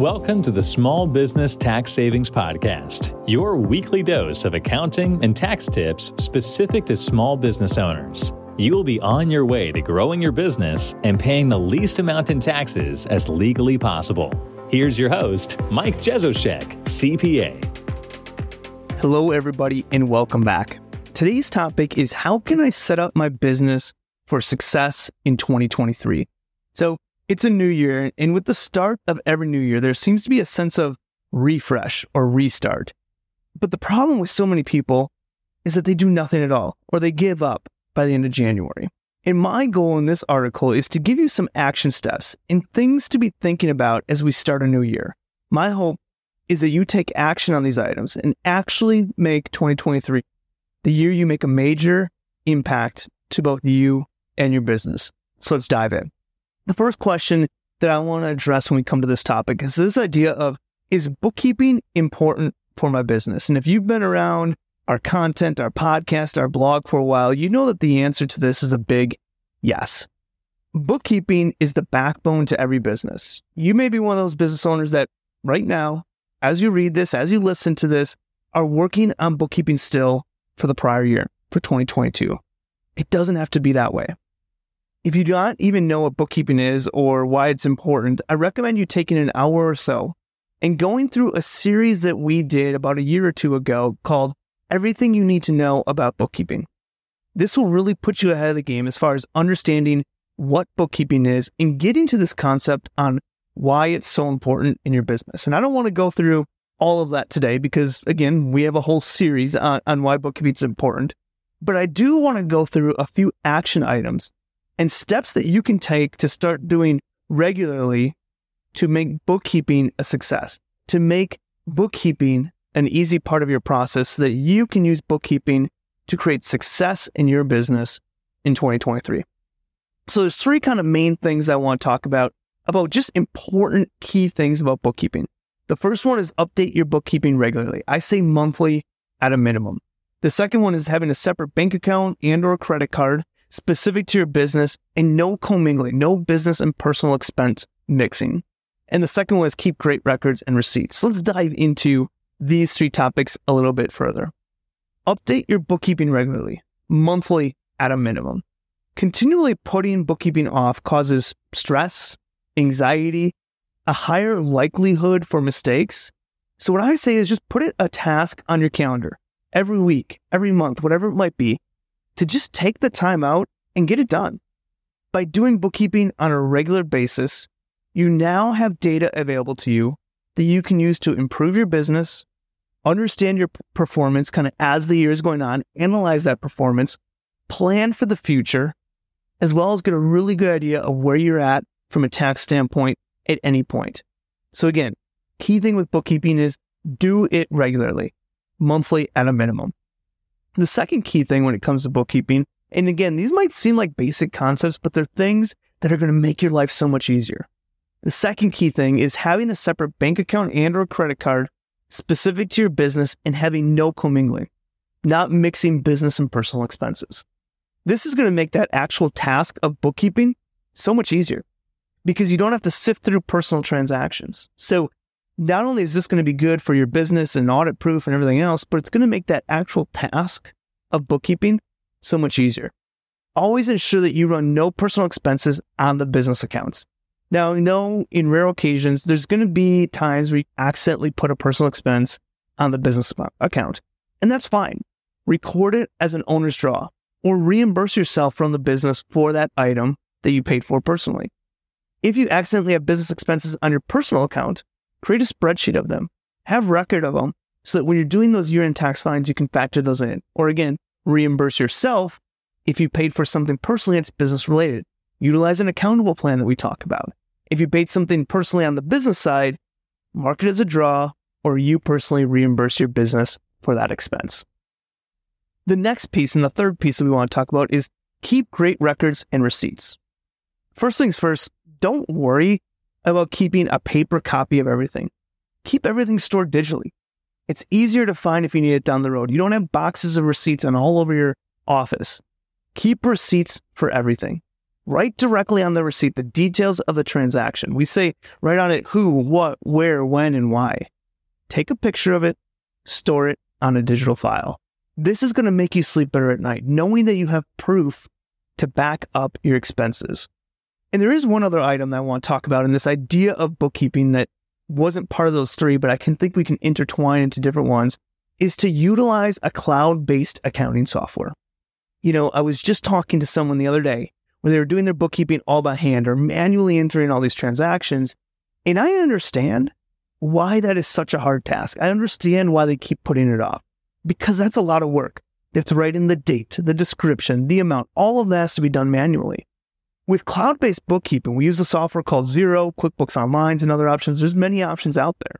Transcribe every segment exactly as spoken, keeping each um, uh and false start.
Welcome to the Small Business Tax Savings Podcast, your weekly dose of accounting and tax tips specific to small business owners. You will be on your way to growing your business and paying the least amount in taxes as legally possible. Here's your host, Mike Jezoshek, C P A. Hello, everybody, and welcome back. Today's topic is how can I set up my business for success in twenty twenty-three? So, it's a new year, and with the start of every new year, there seems to be a sense of refresh or restart. But the problem with so many people is that they do nothing at all, or they give up by the end of January. And my goal in this article is to give you some action steps and things to be thinking about as we start a new year. My hope is that you take action on these items and actually make twenty twenty-three the year you make a major impact to both you and your business. So let's dive in. The first question that I want to address when we come to this topic is this idea of, is bookkeeping important for my business? And if you've been around our content, our podcast, our blog for a while, you know that the answer to this is a big yes. Bookkeeping is the backbone to every business. You may be one of those business owners that right now, as you read this, as you listen to this, are working on bookkeeping still for the prior year, for twenty twenty-two. It doesn't have to be that way. If you do not even know what bookkeeping is or why it's important, I recommend you taking an hour or so and going through a series that we did about a year or two ago called Everything You Need to Know About Bookkeeping. This will really put you ahead of the game as far as understanding what bookkeeping is and getting to this concept on why it's so important in your business. And I don't want to go through all of that today because, again, we have a whole series on, on why bookkeeping is important. But I do want to go through a few action items and steps that you can take to start doing regularly to make bookkeeping a success, to make bookkeeping an easy part of your process so that you can use bookkeeping to create success in your business in twenty twenty-three. So there's three kind of main things I want to talk about, about just important key things about bookkeeping. The first one is update your bookkeeping regularly. I say monthly at a minimum. The second one is having a separate bank account and or credit card specific to your business, and no commingling, no business and personal expense mixing. And the second one is keep great records and receipts. So let's dive into these three topics a little bit further. Update your bookkeeping regularly, monthly at a minimum. Continually putting bookkeeping off causes stress, anxiety, a higher likelihood for mistakes. So what I say is just put a task on your calendar every week, every month, whatever it might be, to just take the time out and get it done. By doing bookkeeping on a regular basis, you now have data available to you that you can use to improve your business, understand your performance kind of as the year is going on, analyze that performance, plan for the future, as well as get a really good idea of where you're at from a tax standpoint at any point. So again, key thing with bookkeeping is do it regularly, monthly at a minimum. The second key thing when it comes to bookkeeping, and again, these might seem like basic concepts, but they're things that are going to make your life so much easier. The second key thing is having a separate bank account and or credit card specific to your business and having no commingling, not mixing business and personal expenses. This is going to make that actual task of bookkeeping so much easier because you don't have to sift through personal transactions. So not only is this going to be good for your business and audit proof and everything else, but it's going to make that actual task of bookkeeping so much easier. Always ensure that you run no personal expenses on the business accounts. Now, I know in rare occasions, there's going to be times where you accidentally put a personal expense on the business account, and that's fine. Record it as an owner's draw or reimburse yourself from the business for that item that you paid for personally. If you accidentally have business expenses on your personal account, create a spreadsheet of them, have record of them, so that when you're doing those year-end tax filings, you can factor those in. Or again, reimburse yourself if you paid for something personally that's business-related. Utilize an accountable plan that we talk about. If you paid something personally on the business side, mark it as a draw, or you personally reimburse your business for that expense. The next piece and the third piece that we want to talk about is keep great records and receipts. First things first, don't worry about keeping a paper copy of everything. Keep everything stored digitally. It's easier to find if you need it down the road. You don't have boxes of receipts on all over your office. Keep receipts for everything. write directly on the receipt the details of the transaction. We say write on it who, what, where, when, and why. Take a picture of it, store it on a digital file. This is going to make you sleep better at night, knowing that you have proof to back up your expenses. And there is one other item that I want to talk about in this idea of bookkeeping that wasn't part of those three, but I can think we can intertwine into different ones, is to utilize a cloud-based accounting software. You know, I was just talking to someone the other day where they were doing their bookkeeping all by hand or manually entering all these transactions. And I understand why that is such a hard task. I understand why they keep putting it off, because that's a lot of work. They have to write in the date, the description, the amount, all of that has to be done manually. With cloud-based bookkeeping, we use a software called Xero, QuickBooks Online, and other options. There's many options out there.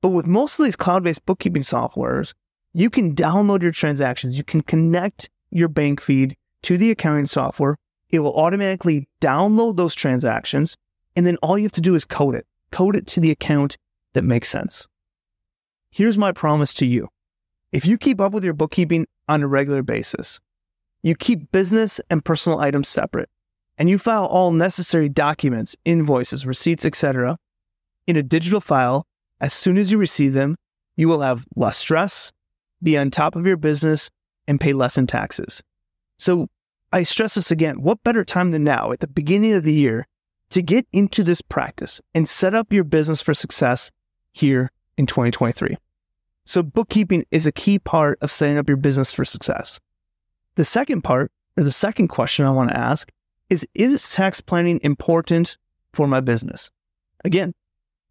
But with most of these cloud-based bookkeeping softwares, you can download your transactions. You can connect your bank feed to the accounting software. It will automatically download those transactions, and then all you have to do is code it. Code it to the account that makes sense. Here's my promise to you. If you keep up with your bookkeeping on a regular basis, you keep business and personal items separate, and you file all necessary documents, invoices, receipts, et cetera in a digital file, as soon as you receive them, you will have less stress, be on top of your business, and pay less in taxes. So I stress this again, what better time than now, at the beginning of the year, to get into this practice and set up your business for success here in twenty twenty-three. So bookkeeping is a key part of setting up your business for success. The second part, or the second question I want to ask, is, is tax planning important for my business? Again,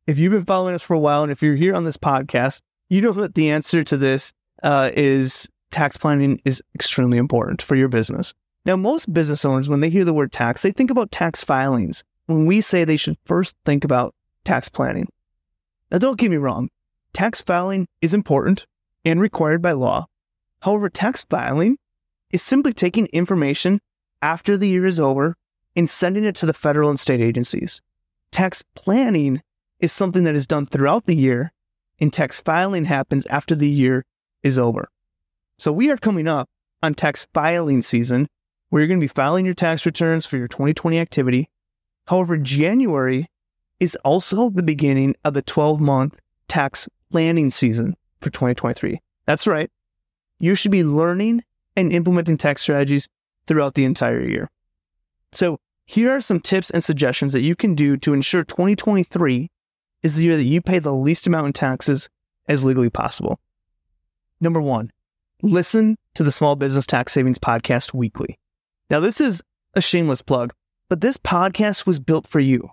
if you've been following us for a while, and if you're here on this podcast, you know that the answer to this uh, is tax planning is extremely important for your business. Now, most business owners, when they hear the word tax, they think about tax filings, when we say they should first think about tax planning. Now, don't get me wrong. Tax filing is important and required by law. However, tax filing is simply taking information after the year is over and sending it to the federal and state agencies. Tax planning is something that is done throughout the year, and tax filing happens after the year is over. So we are coming up on tax filing season, where you're going to be filing your tax returns for your twenty twenty activity. However, January is also the beginning of the twelve-month tax planning season for twenty twenty-three. That's right. You should be learning and implementing tax strategies throughout the entire year. So here are some tips and suggestions that you can do to ensure twenty twenty-three is the year that you pay the least amount in taxes as legally possible. Number one, listen to the Small Business Tax Savings Podcast weekly. Now, this is a shameless plug, but this podcast was built for you.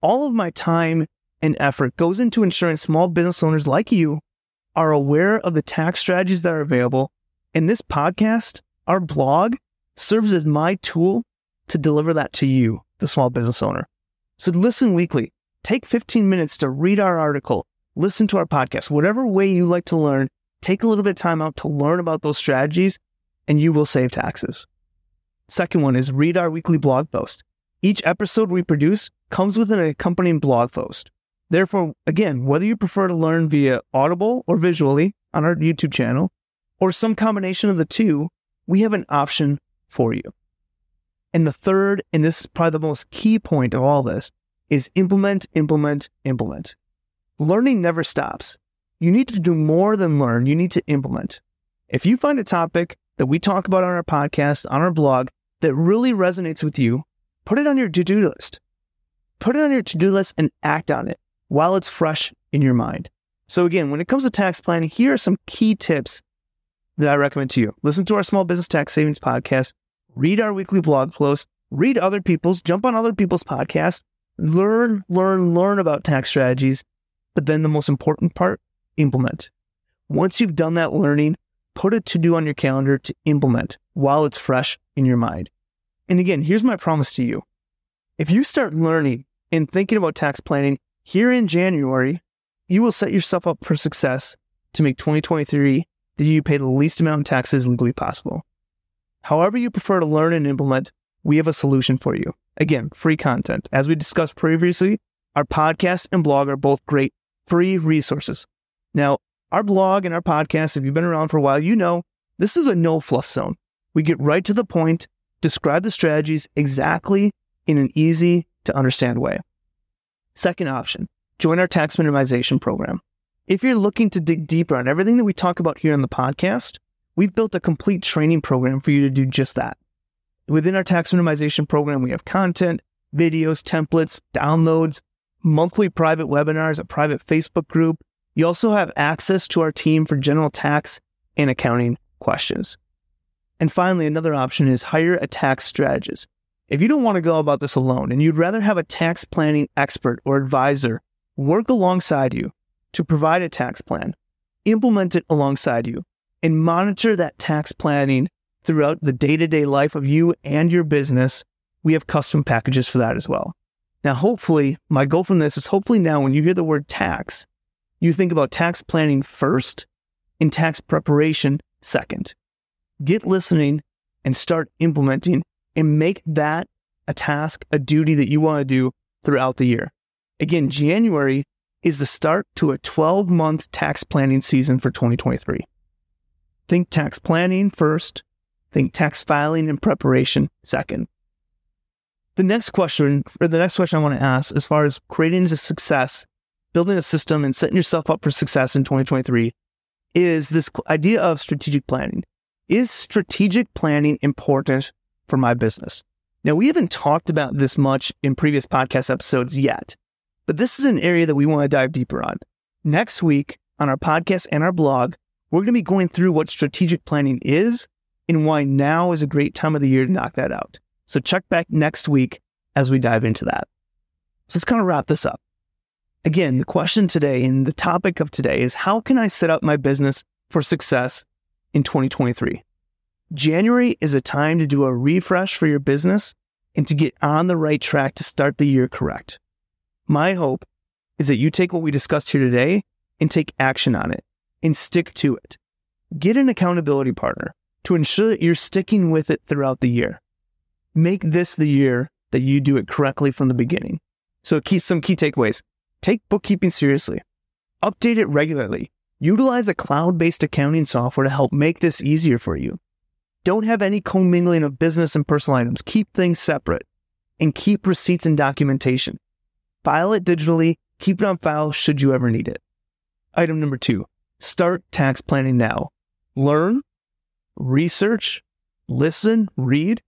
All of my time and effort goes into ensuring small business owners like you are aware of the tax strategies that are available. And this podcast, our blog, serves as my tool to deliver that to you, the small business owner. So listen weekly. Take fifteen minutes to read our article, listen to our podcast, whatever way you like to learn. Take a little bit of time out to learn about those strategies, and you will save taxes. Second one is read our weekly blog post. Each episode we produce comes with an accompanying blog post. Therefore, again, whether you prefer to learn via Audible or visually on our YouTube channel, or some combination of the two, we have an option for you. And the third, and this is probably the most key point of all this, is implement, implement, implement. Learning never stops. You need to do more than learn. You need to implement. If you find a topic that we talk about on our podcast, on our blog, that really resonates with you, put it on your to-do list. Put it on your to-do list and act on it while it's fresh in your mind. So again, when it comes to tax planning, here are some key tips that I recommend to you. Listen to our Small Business Tax Savings Podcast, read our weekly blog posts, read other people's, jump on other people's podcasts, learn, learn, learn about tax strategies. But then the most important part, implement. Once you've done that learning, put a to-do on your calendar to implement while it's fresh in your mind. And again, here's my promise to you. If you start learning and thinking about tax planning here in January, you will set yourself up for success to make twenty twenty-three that you pay the least amount in taxes legally possible. However you prefer to learn and implement, we have a solution for you. Again, free content. As we discussed previously, our podcast and blog are both great free resources. Now, our blog and our podcast, if you've been around for a while, you know this is a no-fluff zone. We get right to the point. Describe the strategies exactly in an easy to understand way. Second option, join our tax minimization program. If you're looking to dig deeper on everything that we talk about here on the podcast, we've built a complete training program for you to do just that. Within our tax minimization program, we have content, videos, templates, downloads, monthly private webinars, a private Facebook group. You also have access to our team for general tax and accounting questions. And finally, another option is hire a tax strategist. If you don't want to go about this alone and you'd rather have a tax planning expert or advisor work alongside you to provide a tax plan, implement it alongside you, and monitor that tax planning throughout the day-to-day life of you and your business, we have custom packages for that as well. Now, hopefully, my goal from this is hopefully now when you hear the word tax, you think about tax planning first and tax preparation second. Get listening and start implementing and make that a task, a duty that you want to do throughout the year. Again, January is the start to a twelve-month tax planning season for twenty twenty-three. Think tax planning first. Think tax filing and preparation second. The next question, or the next question I want to ask as far as creating a success, building a system, and setting yourself up for success in twenty twenty-three is this idea of strategic planning. Is strategic planning important for my business? Now, we haven't talked about this much in previous podcast episodes yet, but this is an area that we want to dive deeper on. Next week on our podcast and our blog, we're going to be going through what strategic planning is and why now is a great time of the year to knock that out. So check back next week as we dive into that. So let's kind of wrap this up. Again, the question today and the topic of today is how can I set up my business for success in twenty twenty-three? January is a time to do a refresh for your business and to get on the right track to start the year correct. My hope is that you take what we discussed here today and take action on it and stick to it. Get an accountability partner to ensure that you're sticking with it throughout the year. Make this the year that you do it correctly from the beginning. So key, some key takeaways. Take bookkeeping seriously. Update it regularly. Utilize a cloud-based accounting software to help make this easier for you. Don't have any commingling of business and personal items. Keep things separate. And keep receipts and documentation. File it digitally. Keep it on file should you ever need it. Item number two. Start tax planning now. Learn, research, listen, read,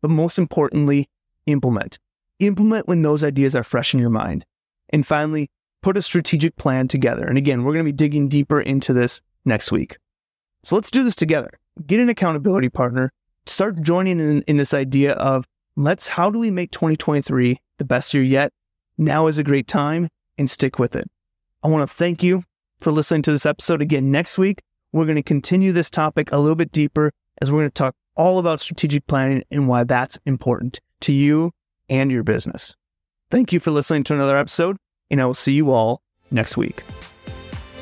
but most importantly, implement. Implement when those ideas are fresh in your mind. And finally, put a strategic plan together. And again, we're going to be digging deeper into this next week. So let's do this together. Get an accountability partner. Start joining in, in this idea of let's, how do we make twenty twenty-three the best year yet? Now is a great time and stick with it. I want to thank you for listening to this episode. Again, next week, we're going to continue this topic a little bit deeper as we're going to talk all about strategic planning and why that's important to you and your business. Thank you for listening to another episode, and I will see you all next week.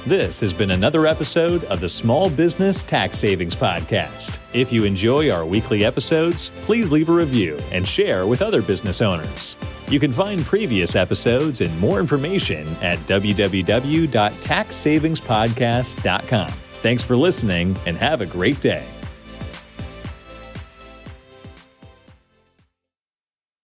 This has been another episode of the Small Business Tax Savings Podcast. If you enjoy our weekly episodes, please leave a review and share with other business owners. You can find previous episodes and more information at w w w dot tax savings podcast dot com. Thanks for listening and have a great day.